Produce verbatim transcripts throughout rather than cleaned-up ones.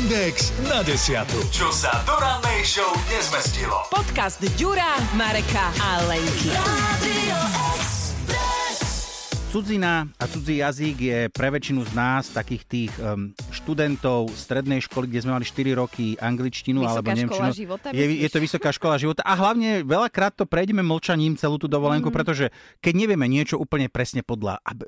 Index na desiatu. Čo sa do rannej show nezmestilo. Podcast Ďura, Mareka a Lenky. Cudzina a cudzí jazyk je pre väčšinu z nás, takých tých um, študentov strednej školy, kde sme mali štyri roky angličtinu vysoká alebo nemčinu. Života, je, je to vysoká škola života a hlavne veľakrát to prejdeme mlčaním celú tú dovolenku, mm. pretože keď nevieme niečo úplne presne podľa uh,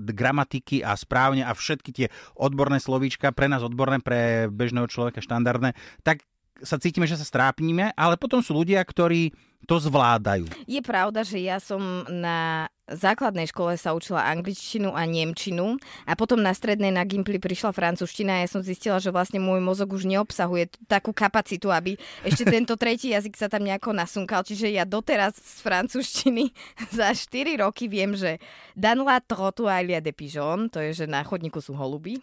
gramatiky a správne a všetky tie odborné slovíčka, pre nás odborné, pre bežného človeka štandardné, tak sa cítime, že sa strápnime, ale potom sú ľudia, ktorí to zvládajú. Je pravda, že ja som na základnej škole sa učila angličtinu a nemčinu a potom na strednej na Gimply prišla francúzština a ja som zistila, že vlastne môj mozog už neobsahuje t- takú kapacitu, aby ešte tento tretí jazyk sa tam nejako nasunkal. Čiže ja doteraz z francúzštiny za štyri roky viem, že dans la trottoir il y a des pigeons, to je, že na chodníku sú holuby.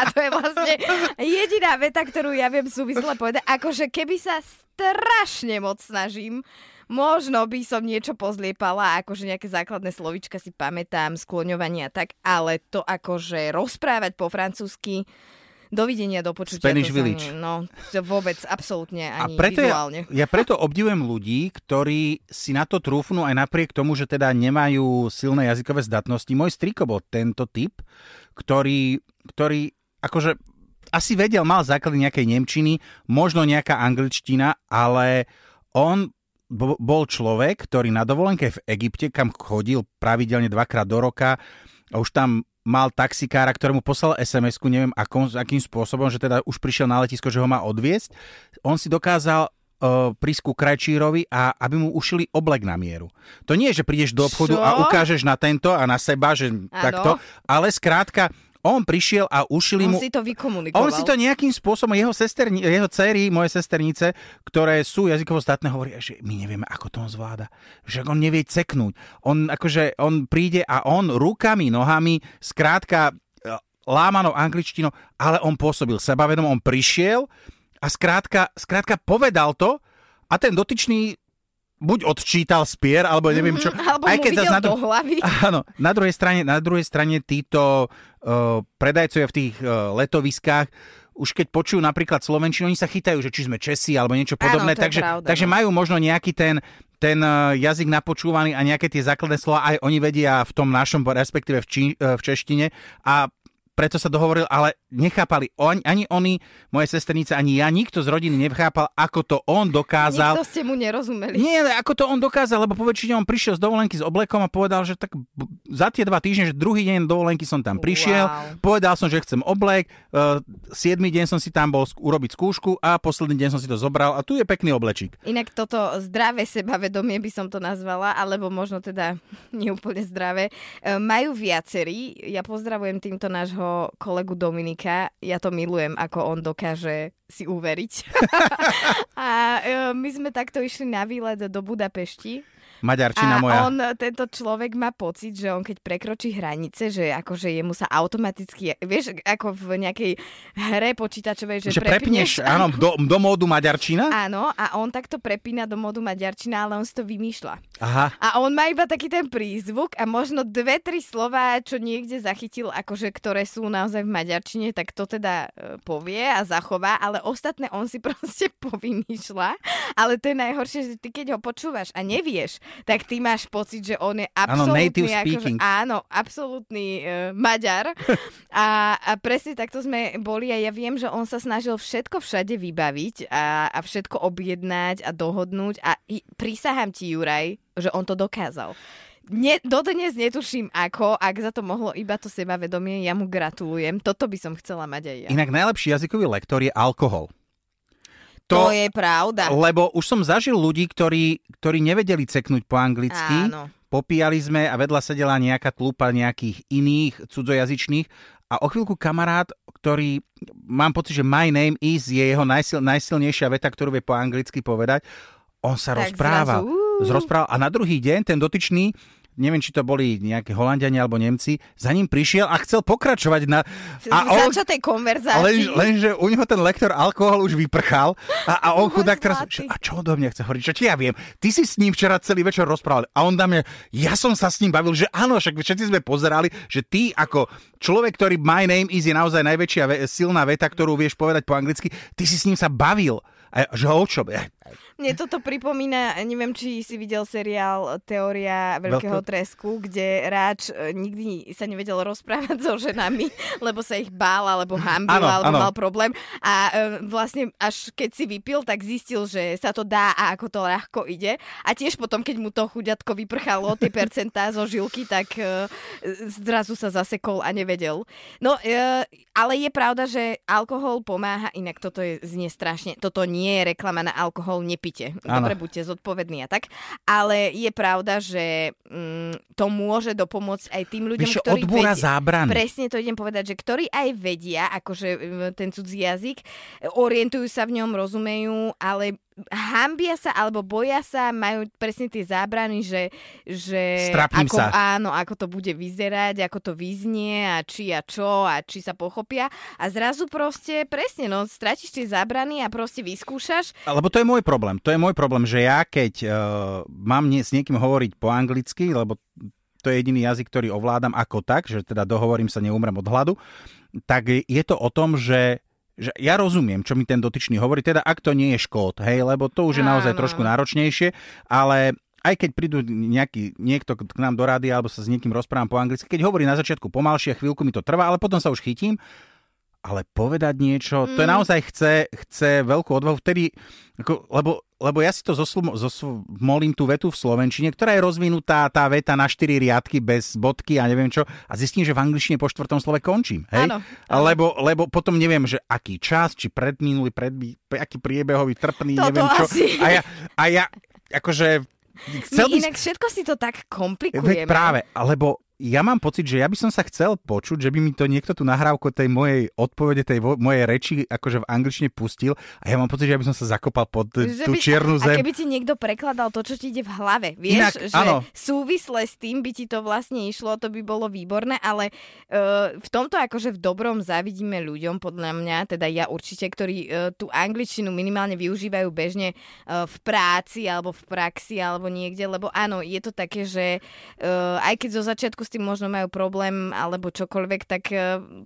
A to je vlastne jediná veta, ktorú ja viem súvisle povedať. Akože keby sa strašne moc snažím, možno by som niečo pozliepala, akože nejaké základné slovíčka si pamätám, skloňovania tak, ale to akože rozprávať po francúzsky, dovidenia, do počutia. Spanish Village. No, to vôbec, absolútne, ani preto vizuálne. Ja, ja preto obdivujem ľudí, ktorí si na to trúfnú aj napriek tomu, že teda nemajú silné jazykové zdatnosti. Môj strýko bol tento typ, ktorý, ktorý akože asi vedel, mal základy nejakej nemčiny, možno nejaká angličtina, ale on bol človek, ktorý na dovolenke v Egypte, kam chodil pravidelne dvakrát do roka, a už tam mal taxikára, ktorému poslal es em esku, neviem akom, akým spôsobom, že teda už prišiel na letisko, že ho má odviesť. On si dokázal uh, prísku krajčírovi a aby mu ušili oblek na mieru. To nie je, že prídeš do obchodu Čo? A ukážeš na tento a na seba, že ano. Takto, ale skrátka on prišiel a ušili mu... On si to vykomunikoval. On si to nejakým spôsobom, jeho sesterni, jeho dcery, moje sesternice, ktoré sú jazykovo zdatné, hovorí, že my nevieme, ako to on zvláda. Že on nevie ceknúť. On akože, on príde a on rukami, nohami, skrátka lámanou angličtinou, ale on pôsobil sebavedom, on prišiel a skrátka, skrátka povedal to a ten dotyčný buď odčítal spier, alebo neviem čo. Mm, alebo aj mu keď videl na dru- do hlavy. Áno, na druhej strane, na druhej strane títo uh, predajcovia v tých uh, letoviskách, už keď počujú napríklad slovenčinu, oni sa chytajú, že či sme Česi, alebo niečo podobné. Áno, to takže, je pravda, takže no. Majú možno nejaký ten, ten uh, jazyk napočúvaný a nejaké tie základné slova, aj oni vedia v tom našom, respektíve v, či, uh, v češtine. A preto sa dohovoril, ale nechápali on, ani oni, moje sesternice, ani ja, nikto z rodiny nechápal, ako to on dokázal. Nikto ste mu nerozumeli. Nie, ako to on dokázal, lebo povečne on prišiel z dovolenky s oblekom a povedal, že tak za tie dva týždne, že druhý deň dovolenky som tam prišiel, wow. Povedal som, že chcem oblek, uh, siedmy deň som si tam bol urobiť skúšku a posledný deň som si to zobral a tu je pekný oblečík. Inak toto zdravé sebavedomie by som to nazvala, alebo možno teda neúplne zdravé. Uh, majú viacerí, ja pozdravujem týmto nášho kolegu Dominika. Ja to milujem, ako on dokáže si uveriť. A my sme takto išli na výlet do Budapešti. Maďarčina a moja. A on, tento človek má pocit, že on keď prekročí hranice, že akože jemu sa automaticky, vieš, ako v nejakej hre počítačovej, že, že prepneš. prepneš áno, do, do módu maďarčina? Áno, a on takto prepína do módu maďarčina, ale on si to vymýšľa. Aha. A on má iba taký ten prízvuk a možno dve, tri slová, čo niekde zachytil, akože ktoré sú naozaj v maďarčine, tak to teda povie a zachová, ale ostatné on si proste povymýšľa. Ale to je najhoršie, že ty keď ho počúvaš a nevieš, tak ty máš pocit, že on je absolútny, áno, akože, áno, absolútny e, Maďar. A, a presne takto sme boli a ja viem, že on sa snažil všetko všade vybaviť a, a všetko objednať a dohodnúť a i, prisahám ti, Juraj, že on to dokázal. Ne, dodnes netuším ako, ak za to mohlo iba to sebavedomie, ja mu gratulujem. Toto by som chcela mať aj ja. Inak najlepší jazykový lektor je alkohol. To, to je pravda. Lebo už som zažil ľudí, ktorí, ktorí nevedeli ceknúť po anglicky. Áno. Popíjali sme a vedľa sedela nejaká tlupa nejakých iných cudzojazyčných. A o chvíľku kamarát, ktorý, mám pocit, že my name is je jeho najsil, najsilnejšia veta, ktorú vie po anglicky povedať. On sa tak rozprával. Zrazu... Zrozprával. A na druhý deň ten dotyčný neviem, či to boli nejaké Holanďania alebo Nemci, za ním prišiel a chcel pokračovať na... A on, začatej konverzácii. Len, lenže u neho ten lektor alkohol už vyprchal a, a on chudák teraz... A čo do mňa chce hovoriť? Čo ti ja viem? Ty si s ním včera celý večer rozprával a on tam je... Ja som sa s ním bavil, že áno, však všetci sme pozerali, že ty ako človek, ktorý my name is je naozaj najväčšia ve- silná veta, ktorú vieš povedať po anglicky, ty si s ním sa bavil. A že o čom? Mne toto pripomína, neviem, či si videl seriál Teória veľkého tresku, kde Ráč nikdy sa nevedel rozprávať so ženami, lebo sa ich bál, alebo hanbil, alebo ano. Mal problém. A e, vlastne až keď si vypil, tak zistil, že sa to dá a ako to ľahko ide. A tiež potom, keď mu to chuďatko vyprchalo tie percentá zo žilky, tak e, zrazu sa zasekol a nevedel. No, e, ale je pravda, že alkohol pomáha, inak toto je znie strašne, toto nie nie je reklama na alkohol, nepite. Dobre, buďte zodpovední a tak. Ale je pravda, že mm, to môže dopomôcť aj tým ľuďom, Vyšo, ktorí odbúra vedia. Zábran. Presne to idem povedať, že ktorí aj vedia, akože ten cudzí jazyk, orientujú sa v ňom, rozumejú, ale hanbia sa alebo boja sa, majú presne tie zábrany, že, že ako, áno, ako to bude vyzerať, ako to vyznie a či a čo a či sa pochopia a zrazu proste presne, no, stratíš tie zábrany a proste vyskúšaš. Lebo to je môj problém, to je môj problém, že ja keď uh, mám nie, s niekým hovoriť po anglicky, lebo to je jediný jazyk, ktorý ovládam ako tak, že teda dohovorím sa, neumrem od hladu, tak je to o tom, že že ja rozumiem, čo mi ten dotyčný hovorí, teda ak to nie je Škót, hej, lebo to už je naozaj Áno. trošku náročnejšie, ale aj keď prídu nejaký, niekto k nám do rádia alebo sa s niekým rozprávam po anglicky, keď hovorí na začiatku pomalšie, chvíľku mi to trvá, ale potom sa už chytím, ale povedať niečo, mm. to je naozaj chce, chce veľkú odvahu, vtedy, ako, lebo, lebo ja si to zosmolím tú vetu v slovenčine, ktorá je rozvinutá tá veta na štyri riadky bez bodky a neviem čo, a zistím, že v angličtine po štvrtom slove končím, hej? Áno, áno. Lebo, lebo potom neviem, že aký čas, či predminulý, predby, aký priebehový, trpný, Toto neviem čo. Asi. A ja, a ja akože... My inak by... všetko si to tak komplikujeme. Veď práve, alebo... Ja mám pocit, že ja by som sa chcel počuť, že by mi to niekto tú nahrávku tej mojej odpovede, tej vo, mojej reči, akože v angličtine pustil a ja mám pocit, že ja by som sa zakopal pod že tú by, čiernu a, zem. A keby ti niekto prekladal to, čo ti ide v hlave, vieš, Inak, že áno. súvisle s tým by ti to vlastne išlo, to by bolo výborné, ale uh, v tomto akože v dobrom závidíme ľuďom, podľa mňa, teda ja určite, ktorí uh, tú angličtinu minimálne využívajú bežne uh, v práci alebo v praxi alebo niekde, lebo áno, je to také, že uh, aj keď zo začiatku s tým možno majú problém alebo čokoľvek, tak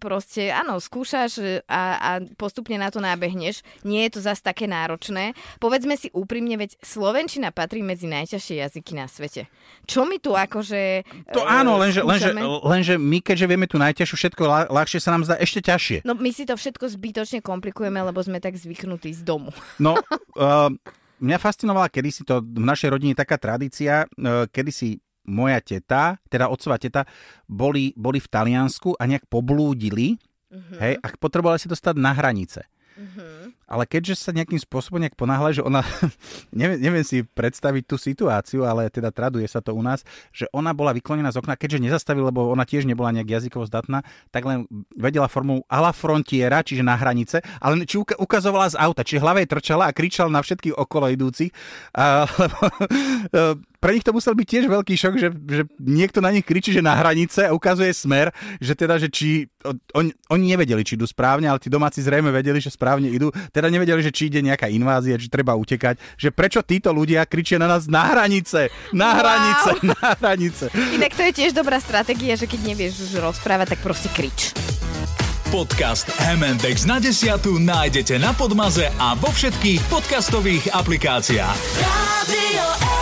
proste áno, skúšaš a, a postupne na to nábehneš. Nie je to zase také náročné. Povedzme si úprimne, veď slovenčina patrí medzi najťažšie jazyky na svete. Čo my tu akože To áno, lenže, lenže, lenže my keďže vieme tu najťažšiu, všetko ľahšie sa nám zdá ešte ťažšie. No my si to všetko zbytočne komplikujeme, lebo sme tak zvyknutí z domu. No, uh, mňa fascinovala kedysi to v našej rodine taká tradícia, uh, kedysi moja teta, teda otcová teta, boli, boli v Taliansku a nejak poblúdili, uh-huh. hej, a potrebovali si dostať na hranice. Uh-huh. Ale keďže sa nejakým spôsobom nejak ponáhľa, že ona, neviem, neviem si predstaviť tú situáciu, ale teda traduje sa to u nás, že ona bola vyklonená z okna, keďže nezastavila, lebo ona tiež nebola nejak jazykovo zdatná, tak len vedela formu a la frontiera, čiže na hranice, ale či ukazovala z auta, čiže hlavej trčala a kričala na všetkých okolo idúcich, uh, lebo... Uh, Pre nich to musel byť tiež veľký šok, že, že niekto na nich kričí, že na hranice a ukazuje smer, že teda, že či... On, oni nevedeli, či idú správne, ale tí domáci zrejme vedeli, že správne idú. Teda nevedeli, že či ide nejaká invázia, či treba utekať. Že prečo títo ľudia kričia na nás na hranice, na wow. hranice, na hranice. Inak to je tiež dobrá stratégia, že keď nevieš už rozprávať, tak proste krič. Podcast em en té iks na desiatu nájdete na Podmaze a vo všetkých podcastových aplikáciách.